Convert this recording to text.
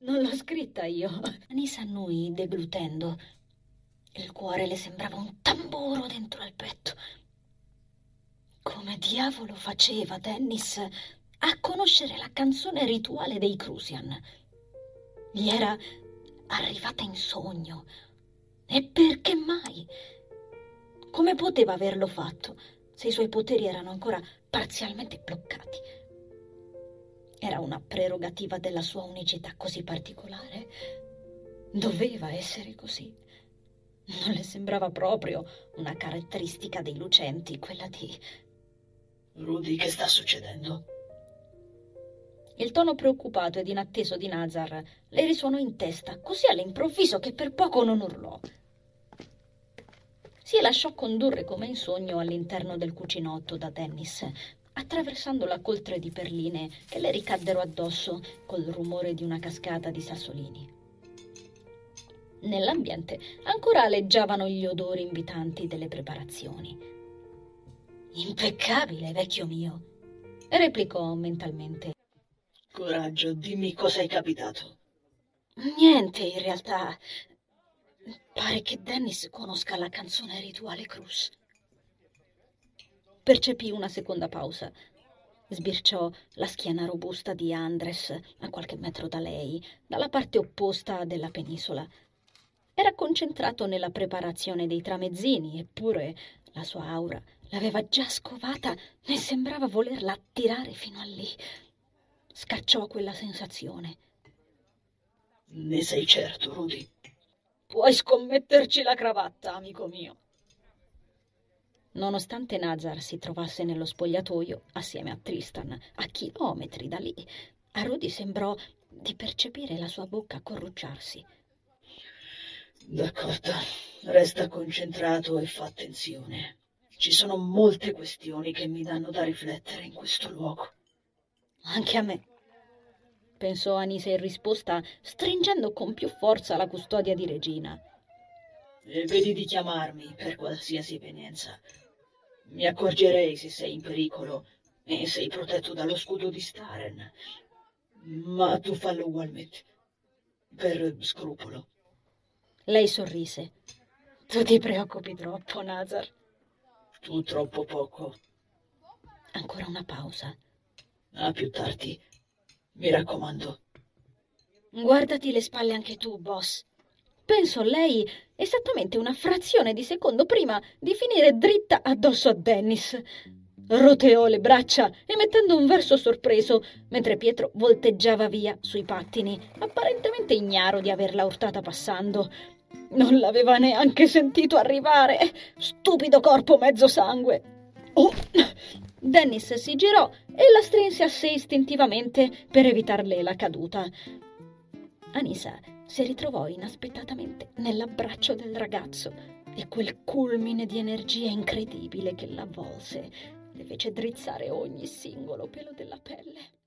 Non l'ho scritta io. Ni s'annui deglutendo. Il cuore le sembrava un tamburo dentro al petto. Come diavolo faceva Dennis a conoscere la canzone rituale dei Crusian? Gli era arrivata in sogno. E perché mai? Come poteva averlo fatto se i suoi poteri erano ancora parzialmente bloccati? Era una prerogativa della sua unicità così particolare. Doveva essere così. Non le sembrava proprio una caratteristica dei lucenti, quella di... Rudy, che sta succedendo? Il tono preoccupato ed inatteso di Nazar le risuonò in testa, così all'improvviso che per poco non urlò. Si lasciò condurre come in sogno all'interno del cucinotto da Dennis, attraversando la coltre di perline che le ricaddero addosso col rumore di una cascata di sassolini. Nell'ambiente ancora aleggiavano gli odori invitanti delle preparazioni. «Impeccabile, vecchio mio!» replicò mentalmente. «Coraggio, dimmi cosa è capitato!» «Niente, in realtà. Pare che Dennis conosca la canzone rituale Crus.» Percepì una seconda pausa. Sbirciò la schiena robusta di Andres a qualche metro da lei, dalla parte opposta della penisola. Era concentrato nella preparazione dei tramezzini, eppure la sua aura l'aveva già scovata e sembrava volerla attirare fino a lì. Scacciò quella sensazione. «Ne sei certo, Rudy?» «Puoi scommetterci la cravatta, amico mio!» Nonostante Nazar si trovasse nello spogliatoio, assieme a Tristan, a chilometri da lì, a Rudy sembrò di percepire la sua bocca corrucciarsi. «D'accordo, resta concentrato e fa attenzione. Ci sono molte questioni che mi danno da riflettere in questo luogo.» «Anche a me», pensò Anise in risposta, stringendo con più forza la custodia di Regina. «E vedi di chiamarmi per qualsiasi evenienza. Mi accorgerei se sei in pericolo e sei protetto dallo scudo di Staren. Ma tu fallo ugualmente, per scrupolo.» Lei sorrise. «Tu ti preoccupi troppo, Nazar.» «Tu troppo poco.» Ancora una pausa. «A più tardi. Mi raccomando.» «Guardati le spalle anche tu, boss», pensò lei, esattamente una frazione di secondo prima di finire dritta addosso a Dennis. Roteò le braccia emettendo un verso sorpreso, mentre Pietro volteggiava via sui pattini, apparentemente ignaro di averla urtata passando. Non l'aveva neanche sentito arrivare. Stupido corpo mezzo sangue. «Oh!» Dennis si girò e la strinse a sé istintivamente per evitarle la caduta. Anisa si ritrovò inaspettatamente nell'abbraccio del ragazzo e quel culmine di energia incredibile che l'avvolse le fece drizzare ogni singolo pelo della pelle.